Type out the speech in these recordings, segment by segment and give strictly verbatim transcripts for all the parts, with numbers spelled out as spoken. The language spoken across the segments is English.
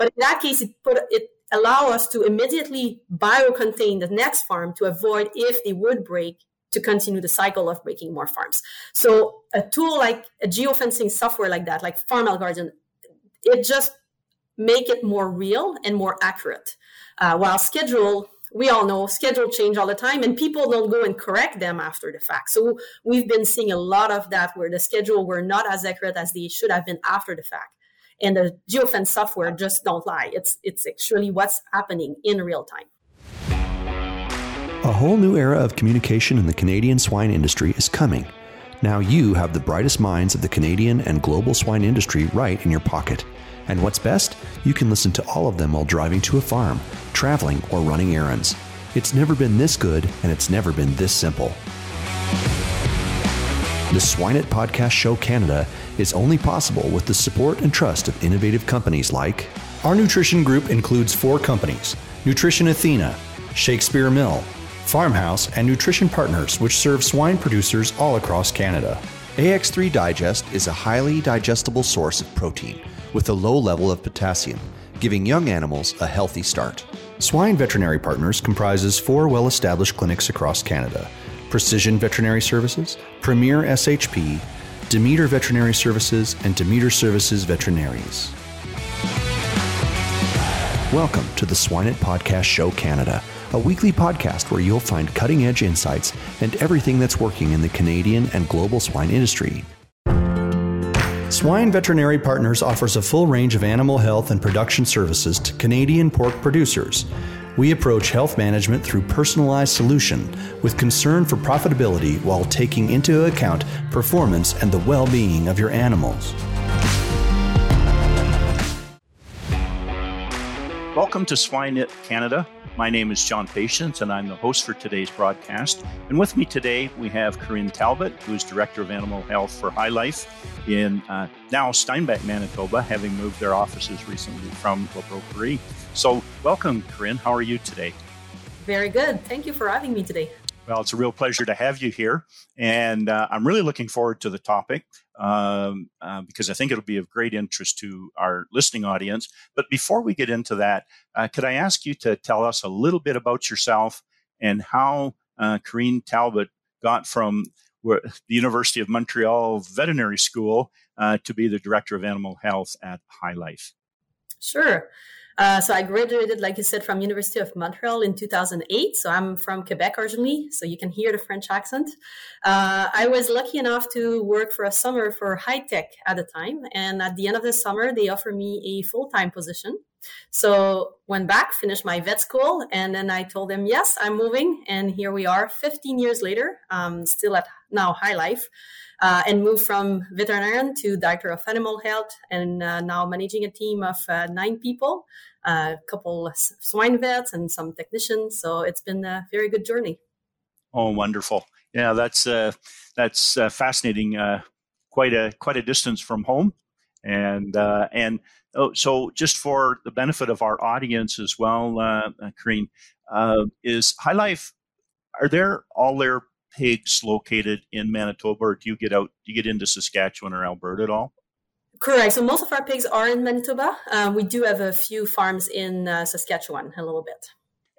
But in that case, it put it allow us to immediately biocontain the next farm to avoid, if they would break, to continue the cycle of breaking more farms. So a tool like a geofencing software like that, like Farm Health Guardian, it just make it more real and more accurate. Uh, while schedule, we all know schedule change all the time, and people don't go and correct them after the fact. So we've been seeing a lot of that where the schedule were not as accurate as they should have been after the fact. And the geofence software just don't lie. It's it's actually what's happening in real time. A whole new era of communication in the Canadian swine industry is coming. Now you have the brightest minds of the Canadian and global swine industry right in your pocket. And what's best? You can listen to all of them while driving to a farm, traveling, or running errands. It's never been this good, and it's never been this simple. The Swine It Podcast Show Canada is only possible with the support and trust of innovative companies like... Our nutrition group includes four companies: Nutrition Athena, Shakespeare Mill, Farmhouse, and Nutrition Partners, which serve swine producers all across Canada. A X three Digest is a highly digestible source of protein with a low level of potassium, giving young animals a healthy start. Swine Veterinary Partners comprises four well-established clinics across Canada: Precision Veterinary Services, Premier S H P, Demeter Veterinary Services, and Demeter Services Veterinaries. Welcome to the Swine It Podcast Show Canada, a weekly podcast where you'll find cutting-edge insights and everything that's working in the Canadian and global swine industry. Swine Veterinary Partners offers a full range of animal health and production services to Canadian pork producers. We approach health management through personalized solution with concern for profitability while taking into account performance and the well-being of your animals. Welcome to Swine It Canada. My name is John Patience, and I'm the host for today's broadcast. And with me today, we have Karine Talbot, who is Director of Animal Health for HyLife in uh, now Steinbach, Manitoba, having moved their offices recently from La Broquerie. So welcome, Karine. How are you today? Very good. Thank you for having me today. Well, it's a real pleasure to have you here. And uh, I'm really looking forward to the topic um, uh, because I think it'll be of great interest to our listening audience. But before we get into that, uh, could I ask you to tell us a little bit about yourself and how uh, Karine Talbot got from the University of Montreal Veterinary School uh, to be the Director of Animal Health at HyLife? Sure. Uh, so I graduated, like you said, from University of Montreal in two thousand eight. So I'm from Quebec originally, so you can hear the French accent. Uh, I was lucky enough to work for a summer for high tech at the time. And at the end of the summer, they offered me a full-time position. So went back, finished my vet school, and then I told them, yes, I'm moving. And here we are fifteen years later, um, still at now HyLife, uh, and moved from veterinarian to Director of Animal Health, and uh, now managing a team of uh, nine people, a uh, couple of swine vets and some technicians. So it's been a very good journey. Oh, wonderful. Yeah, that's uh, that's uh, fascinating. Uh, quite a quite a distance from home. And uh, and oh, so just for the benefit of our audience as well, uh, Karine, uh, is HyLife, are there all their pigs located in Manitoba, or do you get out, do you get into Saskatchewan or Alberta at all? Correct. So most of our pigs are in Manitoba. Uh, we do have a few farms in uh, Saskatchewan a little bit.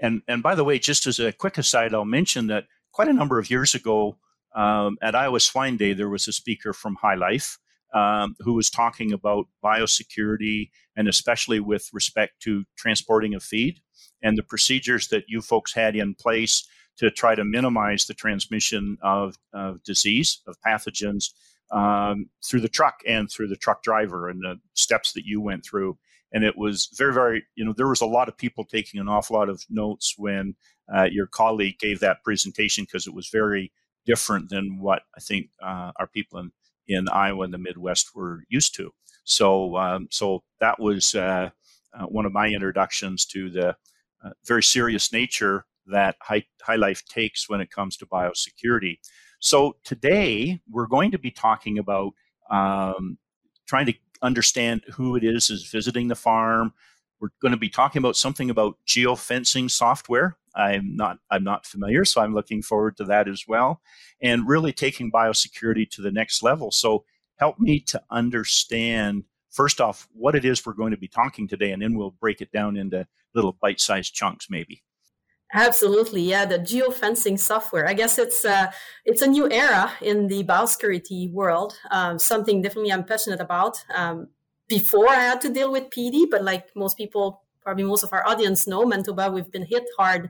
And and by the way, just as a quick aside, I'll mention that quite a number of years ago um, at Iowa Swine Day, there was a speaker from HyLife Um, who was talking about biosecurity, and especially with respect to transporting of feed and the procedures that you folks had in place to try to minimize the transmission of, of disease, of pathogens um, through the truck and through the truck driver, and the steps that you went through. And it was very, very, you know, there was a lot of people taking an awful lot of notes when uh, your colleague gave that presentation, because it was very different than what I think uh, our people in in Iowa and the Midwest were used to. So um, so that was uh, uh, one of my introductions to the uh, very serious nature that Hy- HyLife takes when it comes to biosecurity. So today we're going to be talking about um, trying to understand who it is is visiting the farm. We're going to be talking about something about geofencing software. I'm not I'm not familiar, so I'm looking forward to that as well, and really taking biosecurity to the next level. So help me to understand first off what it is we're going to be talking today, and then we'll break it down into little bite-sized chunks maybe. Absolutely. Yeah. The geofencing software. I guess it's uh, it's a new era in the biosecurity world. Um, something definitely I'm passionate about. Um, before I had to deal with P E D, but like most people, probably most of our audience know, Manitoba, we've been hit hard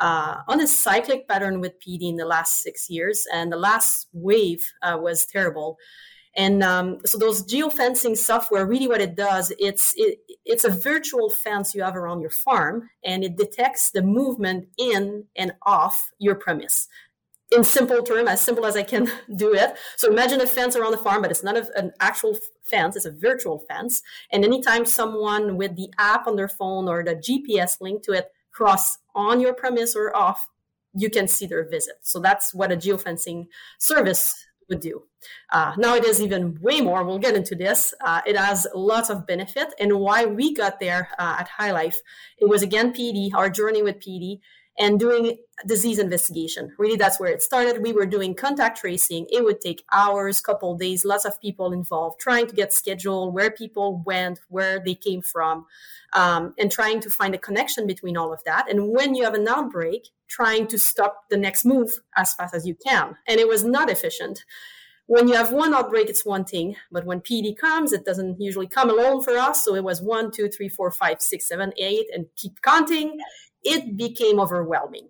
uh, on a cyclic pattern with P E D in the last six years. And the last wave uh, was terrible. And um, so those geofencing software, really what it does, it's it, it's a virtual fence you have around your farm, and it detects the movement in and off your premise. In simple term, as simple as I can do it. So imagine a fence around the farm, but it's not a, an actual fence, it's a virtual fence. And anytime someone with the app on their phone or the G P S link to it cross on your premise or off, you can see their visit. So that's what a geofencing service would do. Uh, now it is even way more. We'll get into this. Uh, it has lots of benefit, and why we got there uh, at HyLife. It was again P E D, our journey with P E D, and doing disease investigation. Really, that's where it started. We were doing contact tracing. It would take hours, couple days, lots of people involved, trying to get scheduled, where people went, where they came from, um, and trying to find a connection between all of that. And when you have an outbreak, trying to stop the next move as fast as you can. And it was not efficient. When you have one outbreak, it's one thing, but when P E D comes, it doesn't usually come alone for us. So it was one, two, three, four, five, six, seven, eight, and keep counting. It became overwhelming.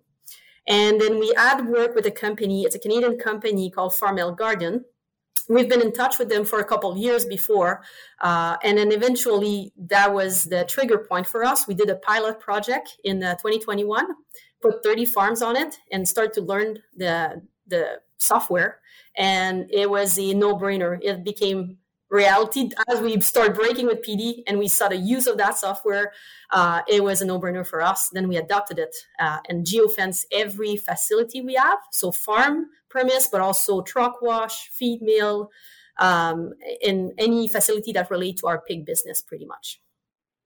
And then we had work with a company. It's a Canadian company called Farm Health Guardian. We've been in touch with them for a couple of years before. Uh, and then eventually that was the trigger point for us. We did a pilot project in uh, twenty twenty-one, put thirty farms on it, and started to learn the the software. And it was a no-brainer. It became reality as we started breaking with P E D, and we saw the use of that software. Uh, it was a no-brainer for us. Then we adopted it uh, and geofence every facility we have. So farm premise, but also truck wash, feed mill, um, and any facility that relates to our pig business pretty much.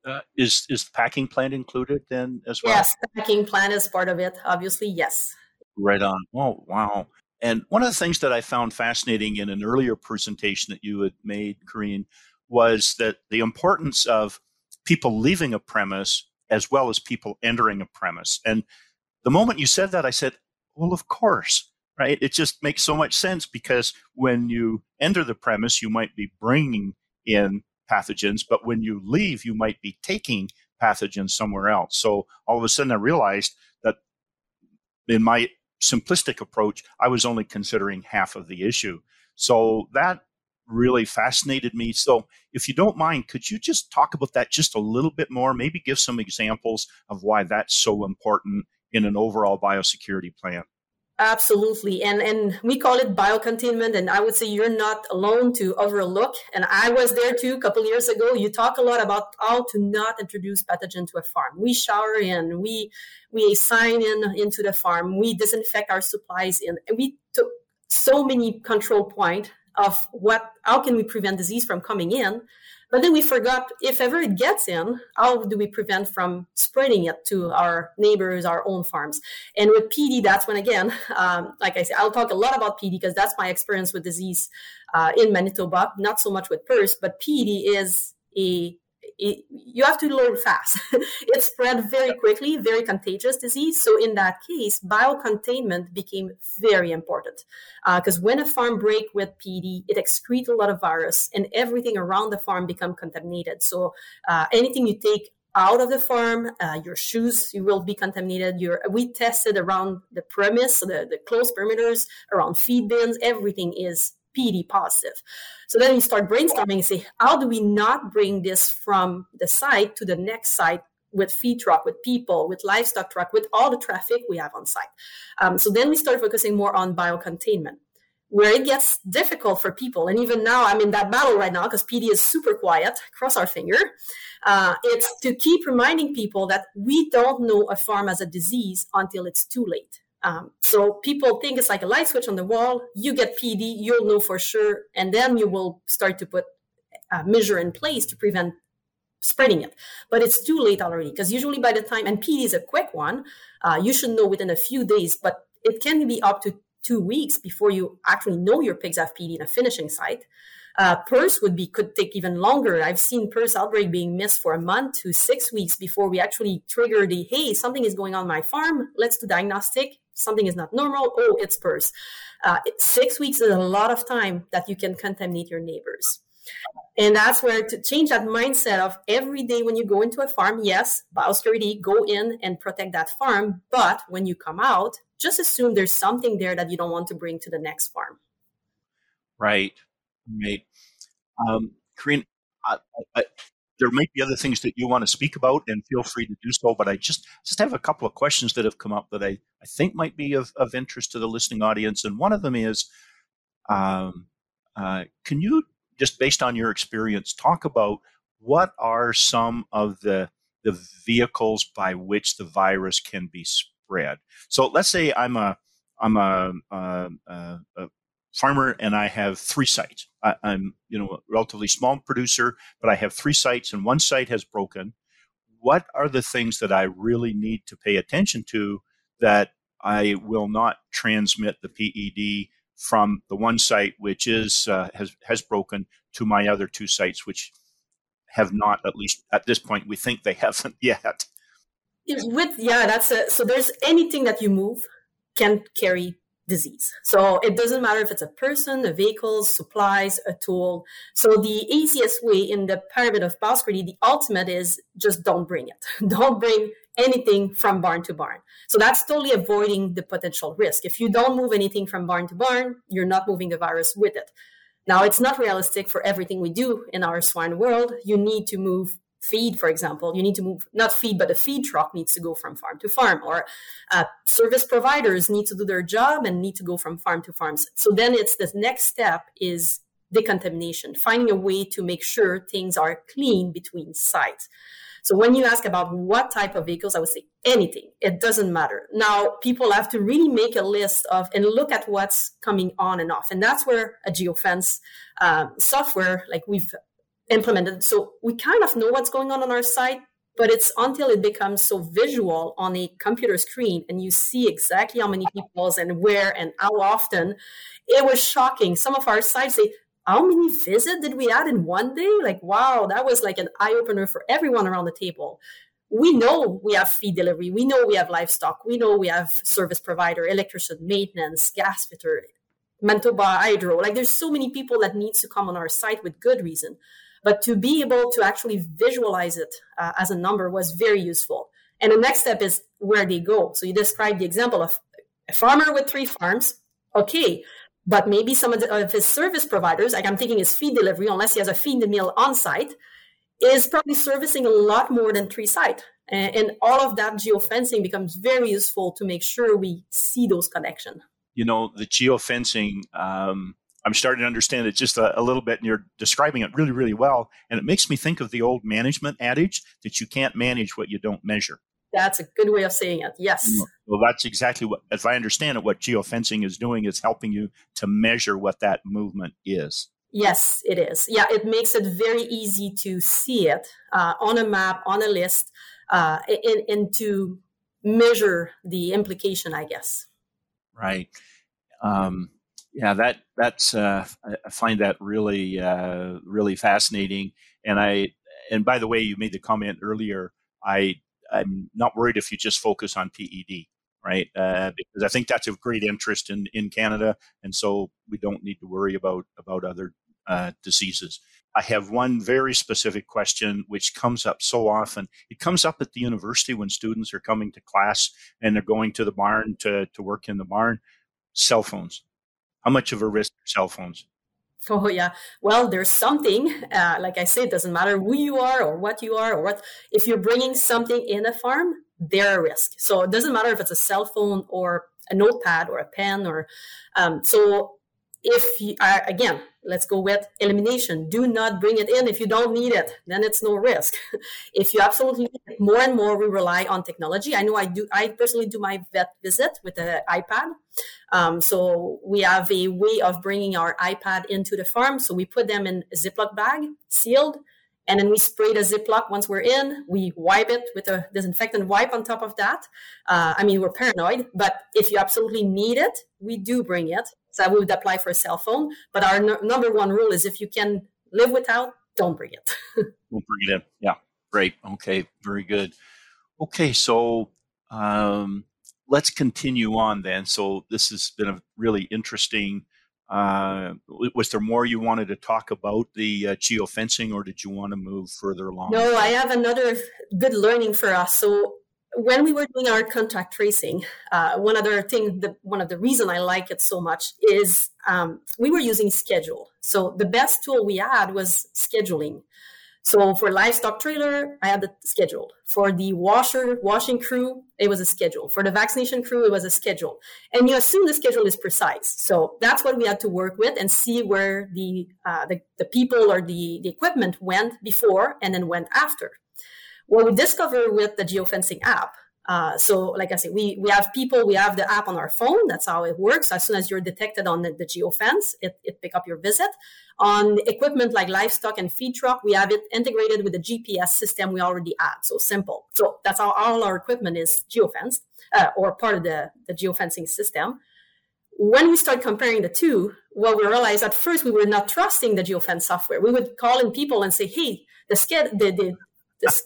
Uh, is is the packing plant included then as well? Yes, the packing plant is part of it, obviously, yes. Right on. Oh, wow. And one of the things that I found fascinating in an earlier presentation that you had made, Karine, was that the importance of people leaving a premise as well as people entering a premise. And the moment you said that, I said, well, of course, right? It just makes so much sense, because when you enter the premise, you might be bringing in pathogens, but when you leave, you might be taking pathogens somewhere else. So all of a sudden I realized that in my simplistic approach, I was only considering half of the issue. So that really fascinated me. So if you don't mind, could you just talk about that just a little bit more? Maybe give some examples of why that's so important in an overall biosecurity plan. Absolutely. And and we call it biocontainment. And I would say you're not alone to overlook. And I was there too a couple of years ago. You talk a lot about how to not introduce pathogen to a farm. We shower in, we we sign in into the farm, we disinfect our supplies in. And we took so many control points of what how can we prevent disease from coming in. But then we forgot, if ever it gets in, how do we prevent from spreading it to our neighbors, our own farms? And with P E D, that's when, again, um, like I said, I'll talk a lot about P E D because that's my experience with disease uh, in Manitoba, not so much with P R R S, but P E D is a, a you have to learn fast. It spread very quickly, very contagious disease. So in that case, biocontainment became very important because uh, when a farm break with P E D, it excretes a lot of virus and everything around the farm become contaminated. So uh, anything you take out of the farm, uh, your shoes, you will be contaminated. Your, we tested around the premise, the, the closed perimeters, around feed bins, everything is P E D positive. So then you start brainstorming and say, how do we not bring this from the site to the next site with feed truck, with people, with livestock truck, with all the traffic we have on site? Um, so then we start focusing more on biocontainment, where it gets difficult for people. And even now, I'm in that battle right now because P E D is super quiet, cross our finger. Uh, it's to keep reminding people that we don't know a farm as a disease until it's too late. Um, so people think it's like a light switch on the wall. You get P E D, you'll know for sure, and then you will start to put a measure in place to prevent spreading it. But it's too late already, because usually by the time, and P E D is a quick one, uh, you should know within a few days, but it can be up to two weeks before you actually know your pigs have P E D in a finishing site. Uh, P R R S would be, could take even longer. I've seen P R R S outbreak being missed for a month to six weeks before we actually trigger the, hey, something is going on my farm. Let's do diagnostic. Something is not normal. Oh, it's P R R S. Uh, six weeks is a lot of time that you can contaminate your neighbors. And that's where to change that mindset of every day when you go into a farm, yes, biosecurity, go in and protect that farm. But when you come out, just assume there's something there that you don't want to bring to the next farm. Right. Right. Um, Karine, I, I, there might be other things that you want to speak about, and feel free to do so. But I just, just have a couple of questions that have come up that I, I think might be of, of interest to the listening audience. And one of them is, um, uh, can you, just based on your experience, talk about what are some of the, the vehicles by which the virus can be spread? So let's say I'm a I'm a, a, a, a farmer and I have three sites. I, I'm you know a relatively small producer, but I have three sites and one site has broken. What are the things that I really need to pay attention to that I will not transmit the P E D from the one site which is uh, has has broken to my other two sites, which have not, at least at this point, we think they haven't yet. With yeah, that's a, so. There's anything that you move can carry disease. So it doesn't matter if it's a person, a vehicle, supplies, a tool. So the easiest way in the pyramid of biosecurity, the ultimate is just don't bring it. Don't bring anything from barn to barn. So that's totally avoiding the potential risk. If you don't move anything from barn to barn, you're not moving the virus with it. Now, it's not realistic for everything we do in our swine world. You need to move feed, for example. You need to move, not feed, but a feed truck needs to go from farm to farm, or uh, service providers need to do their job and need to go from farm to farm. So then it's the next step is decontamination, finding a way to make sure things are clean between sites. So when you ask about what type of vehicles, I would say anything. It doesn't matter. Now, people have to really make a list of and look at what's coming on and off. And that's where a geofence um, software, like we've implemented. So we kind of know what's going on on our site, but it's until it becomes so visual on a computer screen and you see exactly how many people's and where and how often. It was shocking. Some of our sites say, how many visits did we add in one day? Like, wow, that was like an eye-opener for everyone around the table. We know we have feed delivery. We know we have livestock. We know we have service provider, electrician, maintenance, gas fitter, Manitoba Hydro. Like, there's so many people that need to come on our site with good reason. But to be able to actually visualize it uh, as a number was very useful. And the next step is where they go. So you described the example of a farmer with three farms. Okay. But maybe some of, the, of his service providers, like I'm thinking his feed delivery, unless he has a feed mill on site, is probably servicing a lot more than three sites. And, and all of that geofencing becomes very useful to make sure we see those connections. You know, the geofencing, um, I'm starting to understand it just a, a little bit, and you're describing it really, really well. And it makes me think of the old management adage that you can't manage what you don't measure. That's a good way of saying it. Yes. Well, that's exactly what, if I understand it, what geofencing is doing is helping you to measure what that movement is. Yes, it is. Yeah, it makes it very easy to see it uh, on a map, on a list, uh, and, and to measure the implication, I guess. Right. Um, yeah, that that's. Uh, I find that really, uh, really fascinating. And I, and by the way, you made the comment earlier. I. I'm not worried if you just focus on P E D, right? Uh, because I think that's of great interest in, in Canada. And so we don't need to worry about, about other uh, diseases. I have one very specific question, which comes up so often. It comes up at the university when students are coming to class and they're going to the barn to, to work in the barn. Cell phones. How much of a risk are cell phones? Oh, yeah. Well, there's something, uh, like I say, it doesn't matter who you are or what you are or what, if you're bringing something in a farm, they're a risk. So it doesn't matter if it's a cell phone or a notepad or a pen or, um, so if you are, again, let's go with elimination. Do not bring it in. If you don't need it, then it's no risk. If you absolutely need it, more and more we rely on technology. I know I do. I personally do my vet visit with an iPad. Um, so we have a way of bringing our iPad into the farm. So we put them in a Ziploc bag, sealed, and then we spray the Ziploc once we're in. We wipe it with a disinfectant wipe on top of that. Uh, I mean, we're paranoid, but if you absolutely need it, we do bring it. So I would apply for a cell phone. But our no- number one rule is if you can live without, don't bring it. We'll bring it in. Yeah. Great. Okay. Very good. Okay. So um, let's continue on then. So this has been a really interesting. Uh, was there more you wanted to talk about the uh, geofencing, or did you want to move further along? No, I have another good learning for us. So when we were doing our contact tracing, uh, one other thing, the, one of the reason I like it so much is um, we were using schedule. So the best tool we had was scheduling. So for livestock trailer, I had the schedule. For the washer, washing crew, it was a schedule. For the vaccination crew, it was a schedule. And you assume the schedule is precise. So that's what we had to work with and see where the uh, the, the people or the, the equipment went before and then went after. What we discover with the geofencing app, uh, so like I said, we, we have people, we have the app on our phone. That's how it works. As soon as you're detected on the, the geofence, it, it picks up your visit. On equipment like livestock and feed truck, we have it integrated with the G P S system we already had. So simple. So that's how all our equipment is geofenced uh, or part of the, the geofencing system. When we start comparing the two, what we realized at first, we were not trusting the geofence software. We would call in people and say, hey, the sched- the, the, the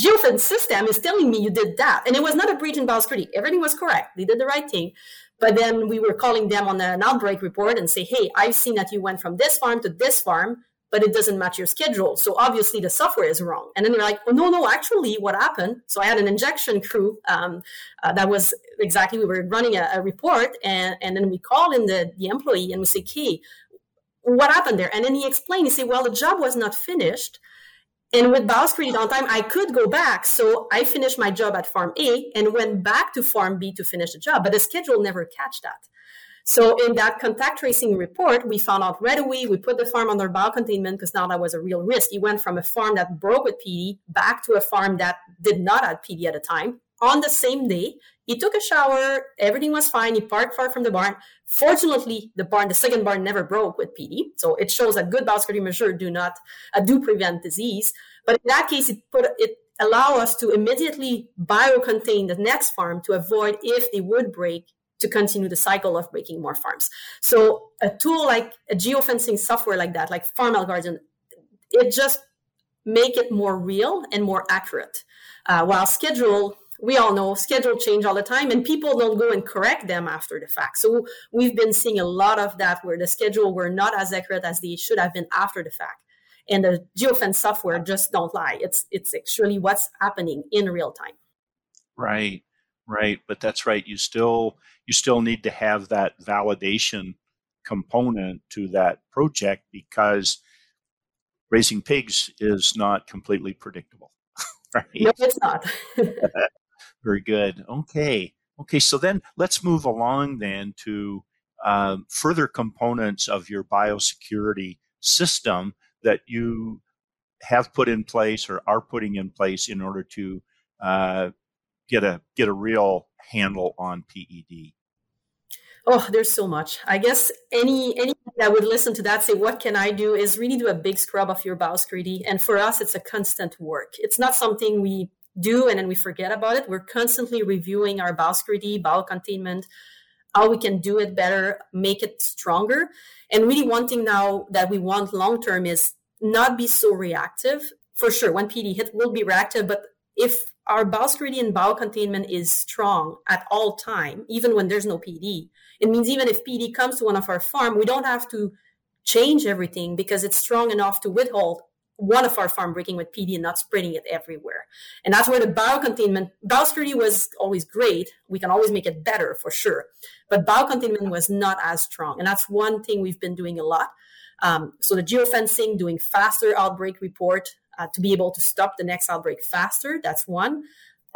geofence system is telling me you did that. And it was not a breach in Bowes Creek. Everything was correct. They did the right thing. But then we were calling them on an outbreak report and say, hey, I've seen that you went from this farm to this farm, but it doesn't match your schedule. So obviously the software is wrong. And then they're like, oh, no, no, actually what happened? So I had an injection crew um, uh, that was exactly, we were running a, a report. And, and then we call in the, the employee and we say, hey, what happened there? And then he explained, he said, well, the job was not finished. And with Bowes Creek on time, I could go back. So I finished my job at Farm A and went back to Farm B to finish the job. But the schedule never catch that. So in that contact tracing report, we found out right away. We put the farm under bio containment because now that was a real risk. He went from a farm that broke with P D back to a farm that did not have P D at the time. On the same day, he took a shower. Everything was fine. He parked far from the barn. Fortunately, the barn, the second barn never broke with P D. So it shows that good Bowes Creek measures do not uh, do prevent disease. But in that case, it put it allow us to immediately bio-contain the next farm to avoid if they would break to continue the cycle of breaking more farms. So a tool like a geofencing software like that, like Farm Health Guardian, it just make it more real and more accurate. Uh, while schedule... We all know schedule change all the time and people don't go and correct them after the fact. So we've been seeing a lot of that where the schedule were not as accurate as they should have been after the fact. And the geofence software just don't lie. It's it's actually what's happening in real time. Right, right. But that's right. You still you still need to have that validation component to that project because raising pigs is not completely predictable. Right? No, it's not. Very good. Okay. Okay. So then let's move along then to um, further components of your biosecurity system that you have put in place or are putting in place in order to uh, get a get a real handle on P E D. Oh, there's so much. I guess any any that would listen to that, say, what can I do, is really do a big scrub of your biosecurity. And for us, it's a constant work. It's not something we do and then we forget about it. We're constantly reviewing our biosecurity, biocontainment, how we can do it better, make it stronger. And really one thing now that we want long-term is not be so reactive. For sure, when P D hit, we'll be reactive. But if our biosecurity and biocontainment is strong at all time, even when there's no P D, it means even if P D comes to one of our farm, we don't have to change everything because it's strong enough to withhold one of our farm breaking with P D and not spreading it everywhere. And that's where the biocontainment, biosecurity was always great. We can always make it better for sure. But biocontainment was not as strong. And that's one thing we've been doing a lot. Um, so the geofencing, doing faster outbreak report uh, to be able to stop the next outbreak faster. That's one.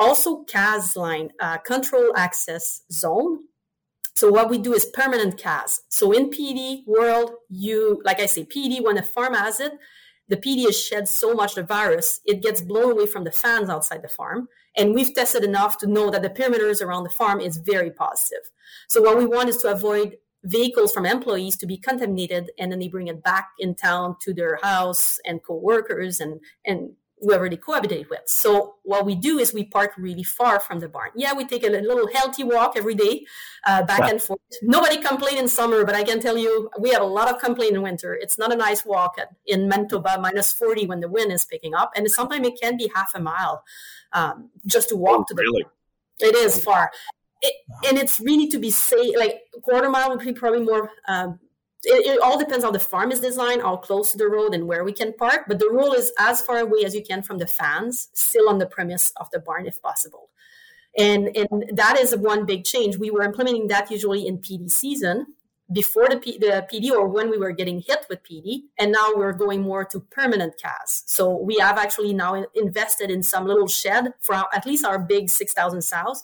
Also C A S line, uh, control access zone. So what we do is permanent C A S. So in P D world, you, like I say, P D, when a farm has it, the P D has shed so much the virus, it gets blown away from the fans outside the farm. And we've tested enough to know that the perimeters around the farm is very positive. So what we want is to avoid vehicles from employees to be contaminated and then they bring it back in town to their house and co-workers and, and whoever they cohabitate with. So what we do is we park really far from the barn. Yeah, we take a little healthy walk every day, uh, back yeah. and forth. Nobody complained in summer, but I can tell you, we have a lot of complaint in winter. It's not a nice walk at, in Manitoba, minus forty when the wind is picking up. And sometimes it can be half a mile um, just to walk oh, to the really? barn. It is far. It, and it's really to be safe, like quarter mile would be probably more... Um, It, it all depends how the farm is designed, how close to the road and where we can park. But the rule is as far away as you can from the fans, still on the premise of the barn if possible. And and that is one big change. We were implementing that usually in P D season before the, P, the P D or when we were getting hit with P D. And now we're going more to permanent C A S. So we have actually now invested in some little shed for our, at least our big six thousand sows.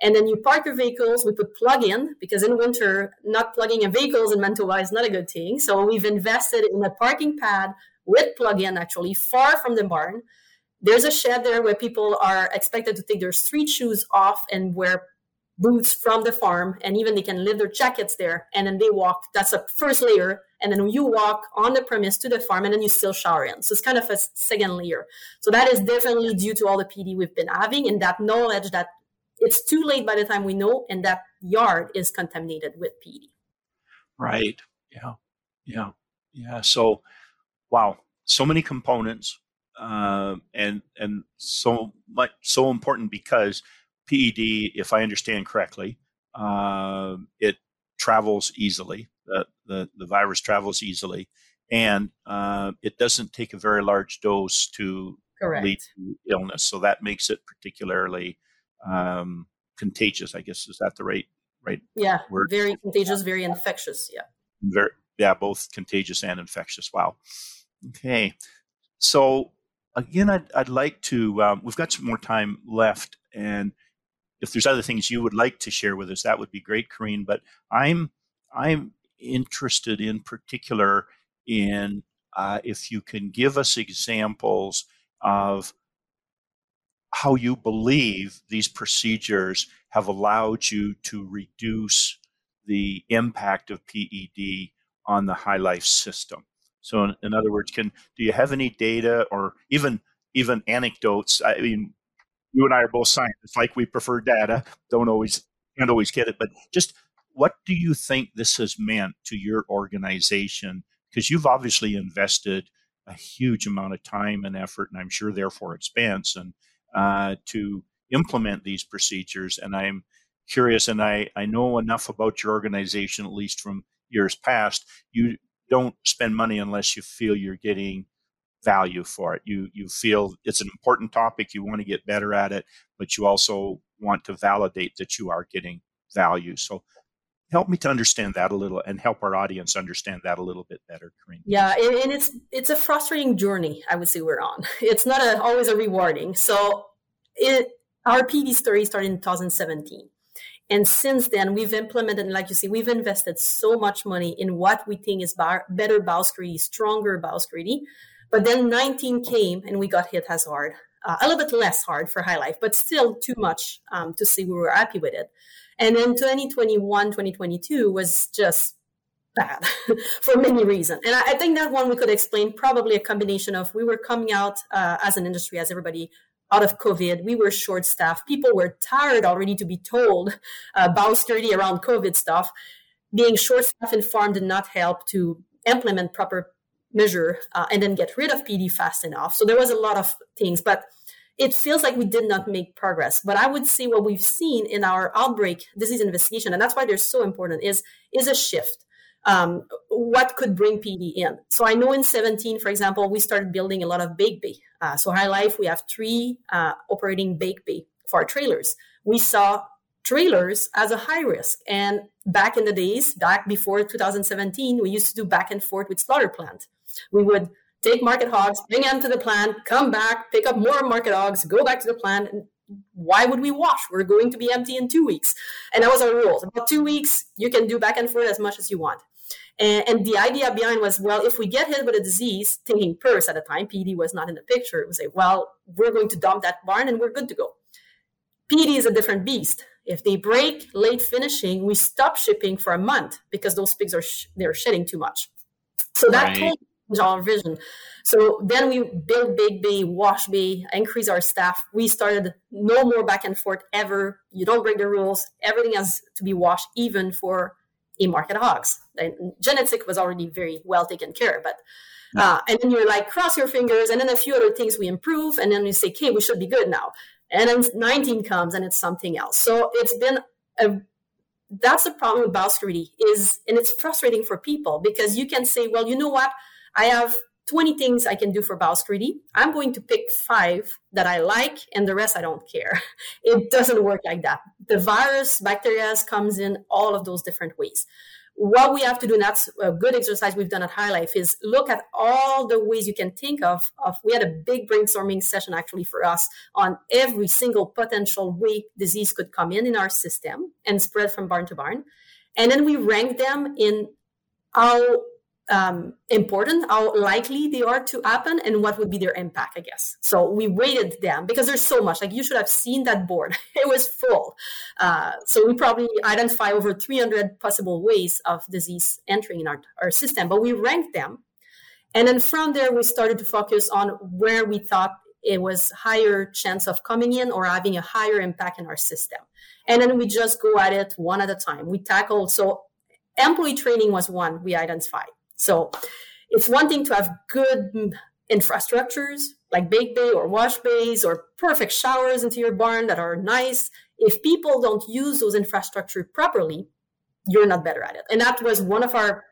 And then you park your vehicles, we put plug-in, because in winter, not plugging in vehicles in Manitoba is not a good thing. So we've invested in a parking pad with plug-in, actually, far from the barn. There's a shed there where people are expected to take their street shoes off and wear boots from the farm, and even they can leave their jackets there, and then they walk. That's a first layer. And then you walk on the premise to the farm, and then you still shower in. So it's kind of a second layer. So that is definitely due to all the P D we've been having and that knowledge that it's too late by the time we know, and that yard is contaminated with P E D. Right. Yeah. Yeah. Yeah. So, wow. So many components, uh, and and so much so important because P E D, if I understand correctly, uh, it travels easily. The, the the virus travels easily, and uh, it doesn't take a very large dose to Correct. lead to illness. So that makes it particularly um contagious, I guess. Is that the right right yeah word? Very contagious, very infectious. Yeah very yeah both contagious and infectious. Wow. Okay, so again, I'd, I'd like to um, we've got some more time left, and if there's other things you would like to share with us, that would be great, Karine, but I'm I'm interested in particular in uh if you can give us examples of how you believe these procedures have allowed you to reduce the impact of P E D on the HyLife system. So in, in other words, can do you have any data or even even anecdotes? I mean, you and I are both scientists, like we prefer data, don't always can't always get it, but just what do you think this has meant to your organization? Because you've obviously invested a huge amount of time and effort, and I'm sure therefore expense, and Uh, to implement these procedures. And I'm curious, and I, I know enough about your organization, at least from years past, you don't spend money unless you feel you're getting value for it. You you feel it's an important topic, you want to get better at it, but you also want to validate that you are getting value. So help me to understand that a little and help our audience understand that a little bit better, Karine. Yeah, and it's it's a frustrating journey, I would say, we're on. It's not a, always a rewarding. So it, our P D story started in two thousand seventeen. And since then, we've implemented, like you see, we've invested so much money in what we think is bar, better bowel security, stronger bowel security. But then nineteen came and we got hit as hard, uh, a little bit less hard for HyLife, but still too much um, to say we were happy with it. And then twenty twenty-one, twenty twenty-two was just bad for many reasons. And I, I think that one we could explain probably a combination of we were coming out uh, as an industry, as everybody, out of COVID. We were short-staffed. People were tired already to be told uh, bowel security around COVID stuff. Being short-staffed in farm did not help to implement proper measure uh, and then get rid of P D fast enough. So there was a lot of things, but it feels like we did not make progress. But I would say what we've seen in our outbreak disease investigation, and that's why they're so important, is, is a shift. Um, what could bring P D in? So I know in seventeen, for example, we started building a lot of bake bay. Uh, so HyLife, we have three uh, operating bake bay for our trailers. We saw trailers as a high risk. And back in the days, back before two thousand seventeen, we used to do back and forth with slaughter plant. We would take market hogs, bring them to the plant, come back, pick up more market hogs, go back to the plant. And why would we wash? We're going to be empty in two weeks. And that was our rules. About two weeks, you can do back and forth as much as you want. And, and the idea behind was, well, if we get hit with a disease, thinking P R R S at the time, P E D was not in the picture, it was like, well, we're going to dump that barn and we're good to go. P E D is a different beast. If they break late finishing, we stop shipping for a month because those pigs are sh- they're shedding too much. So that right. told change our vision. So then we built Big Bay, Wash Bay, increase our staff. We started no more back and forth ever. You don't break the rules. Everything has to be washed, even for a-market hogs. And genetic was already very well taken care of. But, uh, and then you're like, cross your fingers. And then a few other things we improve. And then we say, okay, we should be good now. And then nineteen comes and it's something else. So it's been a that's the problem with biosecurity is, and it's frustrating for people because you can say, well, you know what? I have twenty things I can do for biosecurity. I'm going to pick five that I like and the rest I don't care. It doesn't work like that. The virus, bacteria comes in all of those different ways. What we have to do, and that's a good exercise we've done at HyLife, is look at all the ways you can think of, of. We had a big brainstorming session actually for us on every single potential way disease could come in in our system and spread from barn to barn. And then we rank them in how um, important, how likely they are to happen and what would be their impact, I guess. So we weighted them because there's so much. Like you should have seen that board. It was full. Uh, so we probably identify over three hundred possible ways of disease entering in our, our system, but we ranked them. And then from there, we started to focus on where we thought it was higher chance of coming in or having a higher impact in our system. And then we just go at it one at a time. We tackled, so employee training was one we identified. So it's one thing to have good infrastructures like bake bay or wash bays or perfect showers into your barn that are nice. If people don't use those infrastructure properly, you're not better at it. And that was one of our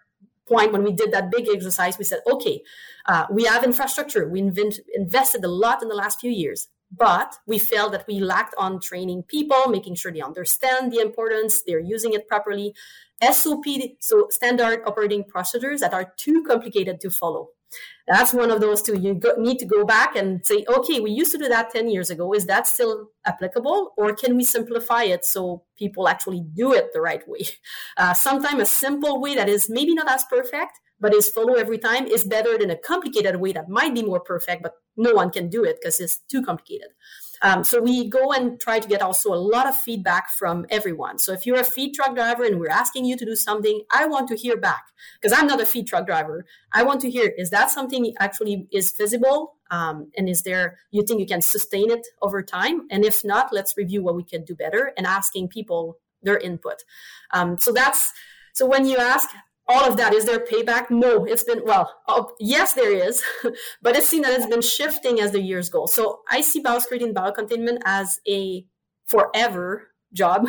point when we did that big exercise. We said, okay, uh, we have infrastructure. We invent, invested a lot in the last few years, but we felt that we lacked on training people, making sure they understand the importance, they're using it properly. S O P, so standard operating procedures that are too complicated to follow. That's one of those two. You go, need to go back and say, okay, we used to do that ten years ago. Is that still applicable? Or can we simplify it so people actually do it the right way? Uh, sometimes a simple way that is maybe not as perfect, but is follow every time is better than a complicated way that might be more perfect, but no one can do it because it's too complicated. Um, so we go and try to get also a lot of feedback from everyone. So if you're a feed truck driver and we're asking you to do something, I want to hear back because I'm not a feed truck driver. I want to hear, is that something actually is feasible? Um, and is there, you think you can sustain it over time? And if not, let's review what we can do better and asking people their input. Um, so that's, so when you ask, all of that, is there payback? No, it's been, well, oh, yes, there is, but it's seen that it's been shifting as the years go. So I see biosecurity and biocontainment as a forever job.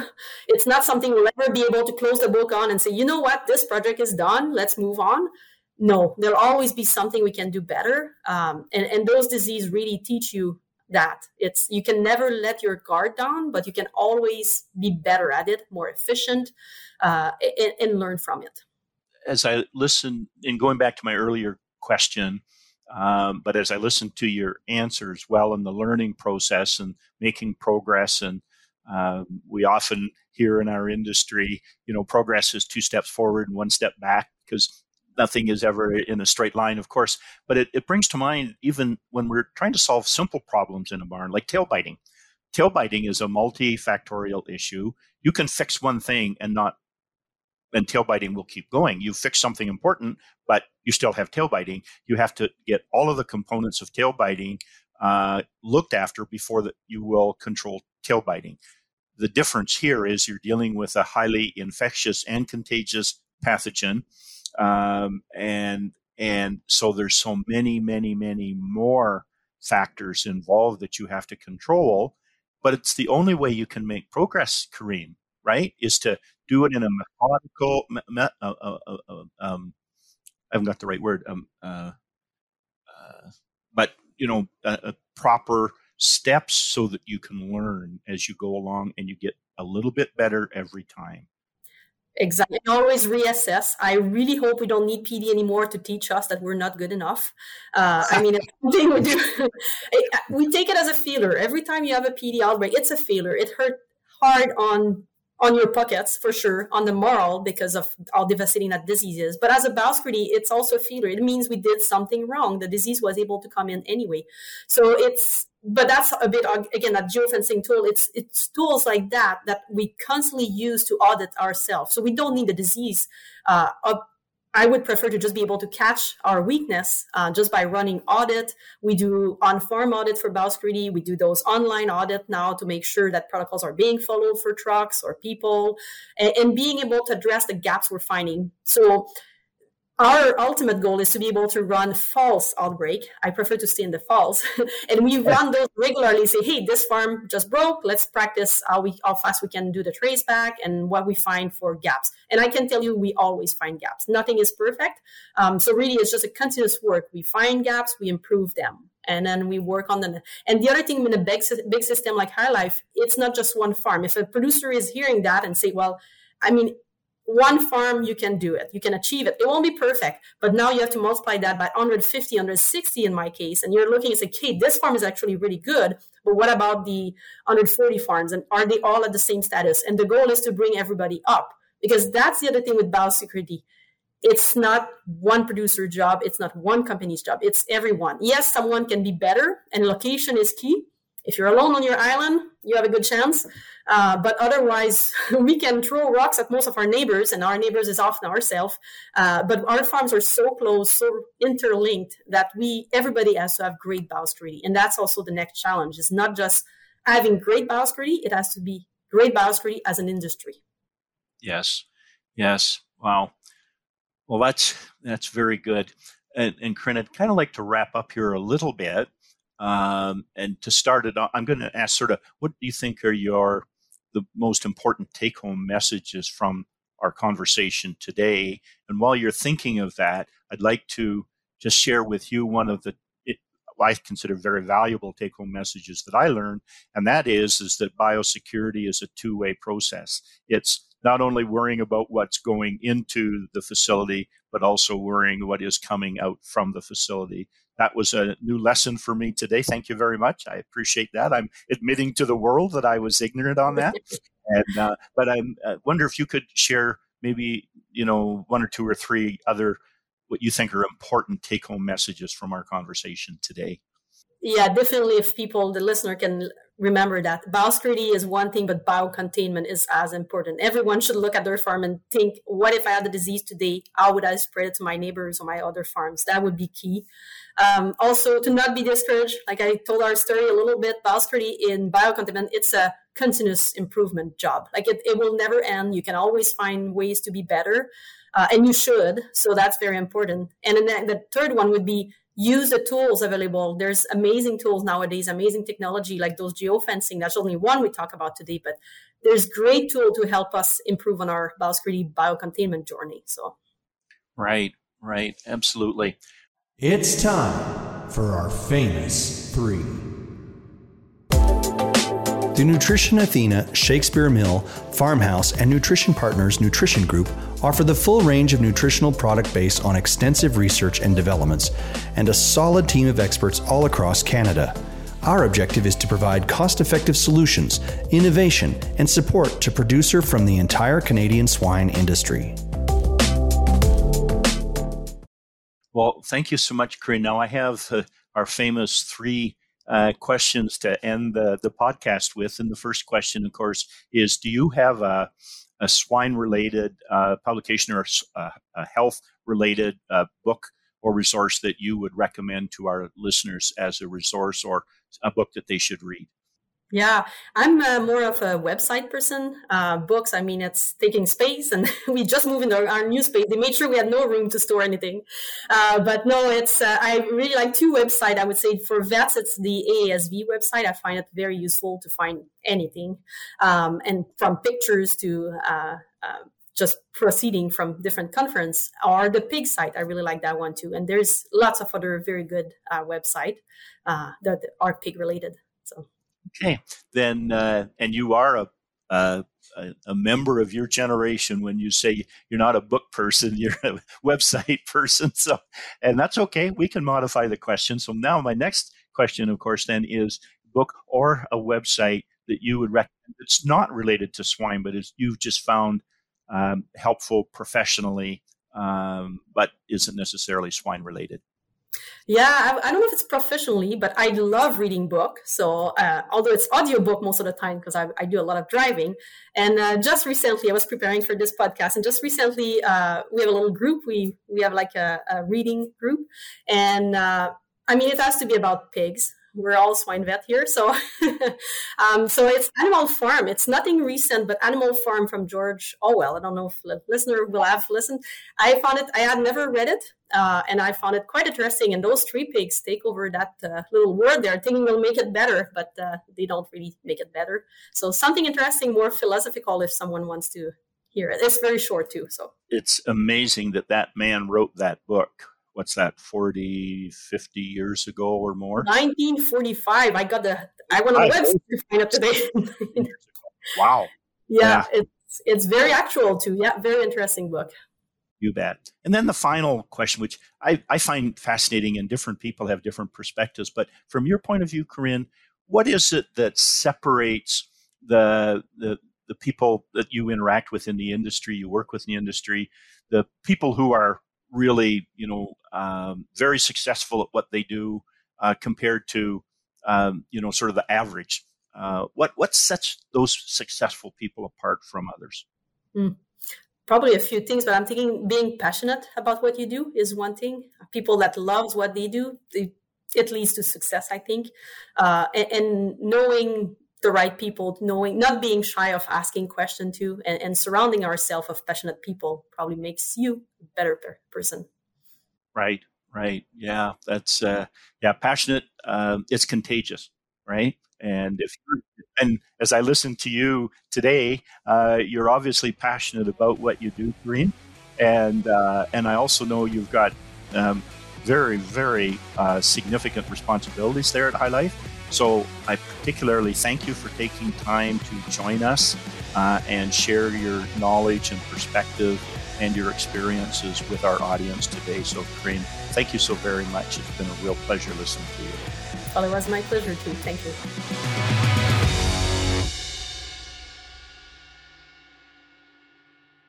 It's not something we'll ever be able to close the book on and say, you know what, this project is done, let's move on. No, there'll always be something we can do better. Um, and, and those diseases really teach you that. It's you can never let your guard down, but you can always be better at it, more efficient, uh, and, and learn from it. As I listen, and going back to my earlier question, um, but as I listen to your answers, well, in the learning process and making progress, and um, we often hear in our industry, you know, progress is two steps forward and one step back because nothing is ever in a straight line, of course. But it, it brings to mind, even when we're trying to solve simple problems in a barn, like tail biting. Tail biting is a multifactorial issue. You can fix one thing and not and tail biting will keep going. You fix something important, but you still have tail biting. You have to get all of the components of tail biting uh, looked after before that you will control tail biting. The difference here is you're dealing with a highly infectious and contagious pathogen. Um, and and so there's so many, many, many more factors involved that you have to control. But it's the only way you can make progress, Karine, right, is to do it in a methodical, me, uh, uh, uh, um, I haven't got the right word, um, uh, uh, but, you know, uh, uh, proper steps so that you can learn as you go along and you get a little bit better every time. Exactly. And always reassess. I really hope we don't need P D anymore to teach us that we're not good enough. Uh, I mean, it's something we do. We take it as a failure. Every time you have a P D outbreak, it's a failure. It hurt hard on on your pockets, for sure, on the moral, because of how devastating that disease is. But as a biosecurity, it's also a failure. It means we did something wrong. The disease was able to come in anyway. So it's, but that's a bit, again, that geofencing tool, it's it's tools like that that we constantly use to audit ourselves. So we don't need the disease uh, I would prefer to just be able to catch our weakness uh, just by running audit. We do on-farm audit for biosecurity. We do those online audit now to make sure that protocols are being followed for trucks or people, and, and being able to address the gaps we're finding. So our ultimate goal is to be able to run false outbreak. I prefer to stay in the false. And we run those regularly, say, hey, this farm just broke. Let's practice how, we, how fast we can do the trace back and what we find for gaps. And I can tell you, we always find gaps. Nothing is perfect. Um, so really, it's just a continuous work. We find gaps, we improve them. And then we work on them. And the other thing in a big, big system like HyLife, it's not just one farm. If a producer is hearing that and say, well, I mean, one farm, you can do it. You can achieve it. It won't be perfect, but now you have to multiply that by one hundred fifty, one hundred sixty in my case. And you're looking, it's like, hey, this farm is actually really good, but what about the one hundred forty farms? And are they all at the same status? And the goal is to bring everybody up, because that's the other thing with biosecurity. It's not one producer's job. It's not one company's job. It's everyone. Yes, someone can be better, and location is key. If you're alone on your island, you have a good chance. Uh, but otherwise, we can throw rocks at most of our neighbors, and our neighbors is often ourselves. Uh, but our farms are so close, so interlinked, that we everybody has to have great biosecurity. And that's also the next challenge. It's not just having great biosecurity. It has to be great biosecurity as an industry. Yes. Yes. Wow. Well, that's that's very good. And, and Karine, I'd kind of like to wrap up here a little bit. Um, and to start it off, I'm going to ask sort of, what do you think are your, the most important take-home messages from our conversation today? And while you're thinking of that, I'd like to just share with you one of the, it, I consider very valuable take-home messages that I learned. And that is, is that biosecurity is a two-way process. It's not only worrying about what's going into the facility, but also worrying what is coming out from the facility. That was a new lesson for me today. Thank you very much. I appreciate that. I'm admitting to the world that I was ignorant on that. And uh, but I'm, I wonder if you could share maybe, you know, one or two or three other what you think are important take-home messages from our conversation today. Yeah, definitely. If people, the listener, can remember that biosecurity is one thing, but biocontainment is as important. Everyone should look at their farm and think, what if I had the disease today? How would I spread it to my neighbors or my other farms? That would be key. Um, also, to not be discouraged. Like I told our story a little bit, biosecurity in biocontainment, it's a continuous improvement job. Like it, it will never end. You can always find ways to be better, uh, and you should. So that's very important. And then the third one would be, use the tools available. There's amazing tools nowadays, amazing technology like those geofencing. That's only one we talk about today, but there's great tool to help us improve on our biosecurity biocontainment journey. So, right, right, absolutely. It's time for our famous three. The Nutrition Athena, Shakespeare Mill, Farmhouse, and Nutrition Partners Nutrition Group offer the full range of nutritional product based on extensive research and developments, and a solid team of experts all across Canada. Our objective is to provide cost-effective solutions, innovation, and support to producer from the entire Canadian swine industry. Well, thank you so much, Karine. Now I have uh, our famous three Uh, questions to end the, the podcast with. And the first question, of course, is do you have a, a swine-related uh, publication or a, a health-related uh, book or resource that you would recommend to our listeners as a resource or a book that they should read? Yeah, I'm uh, more of a website person. Uh, books, I mean, it's taking space, and we just moved into our, our new space. They made sure we had no room to store anything. Uh, but no, it's uh, I really like two websites. I would say for vets, it's the A A S V website. I find it very useful to find anything, um, and from pictures to uh, uh, just proceeding from different conference, or the Pig Site. I really like that one too. And there's lots of other very good uh, websites uh, that are pig related. So. Okay, then, uh, and you are a, a a member of your generation when you say you're not a book person, you're a website person. So, and that's okay. We can modify the question. So now my next question, of course, then is book or a website that you would recommend. It's not related to swine, but it's, you've just found um, helpful professionally, um, but isn't necessarily swine related. Yeah, I, I don't know if it's professionally, but I love reading books. So uh, although it's audiobook most of the time because I, I do a lot of driving. And uh, just recently, I was preparing for this podcast. And just recently, uh, we have a little group. We we have like a, a reading group. And uh, I mean, it has to be about pigs. We're all swine vet here. So um, so it's Animal Farm. It's nothing recent, but Animal Farm from George Orwell. I don't know if the listener will have listened. I found it, I had never read it. Uh, and I found it quite interesting. And those three pigs take over that uh, little word there, thinking they'll make it better, but uh, they don't really make it better. So something interesting, more philosophical if someone wants to hear it. It's very short too. So it's amazing that that man wrote that book. What's that, forty, fifty years ago or more? nineteen forty-five. I got the, I went on the website to find out today. Wow. Yeah, yeah, it's it's very actual too. Yeah, very interesting book. You bet. And then the final question, which I, I find fascinating, and different people have different perspectives. But from your point of view, Karine, what is it that separates the, the the people that you interact with in the industry, you work with in the industry, the people who are really, you know, um, very successful at what they do uh, compared to, um, you know, sort of the average? Uh, what, what sets those successful people apart from others? Mm. Probably a few things, but I'm thinking being passionate about what you do is one thing. People that love what they do, they, it leads to success, I think. Uh, and, and knowing the right people, knowing, not being shy of asking questions too, and, and surrounding ourselves of passionate people probably makes you a better per- person. Right, right. Yeah, that's, uh, yeah, passionate, um, it's contagious, right? And if you're, and as I listen to you today, uh, you're obviously passionate about what you do, Karine, and uh, and I also know you've got um, very, very uh, significant responsibilities there at HyLife. So I particularly thank you for taking time to join us uh, and share your knowledge and perspective and your experiences with our audience today. So, Karine, thank you so very much. It's been a real pleasure listening to you. Well, it was my pleasure too. Thank you.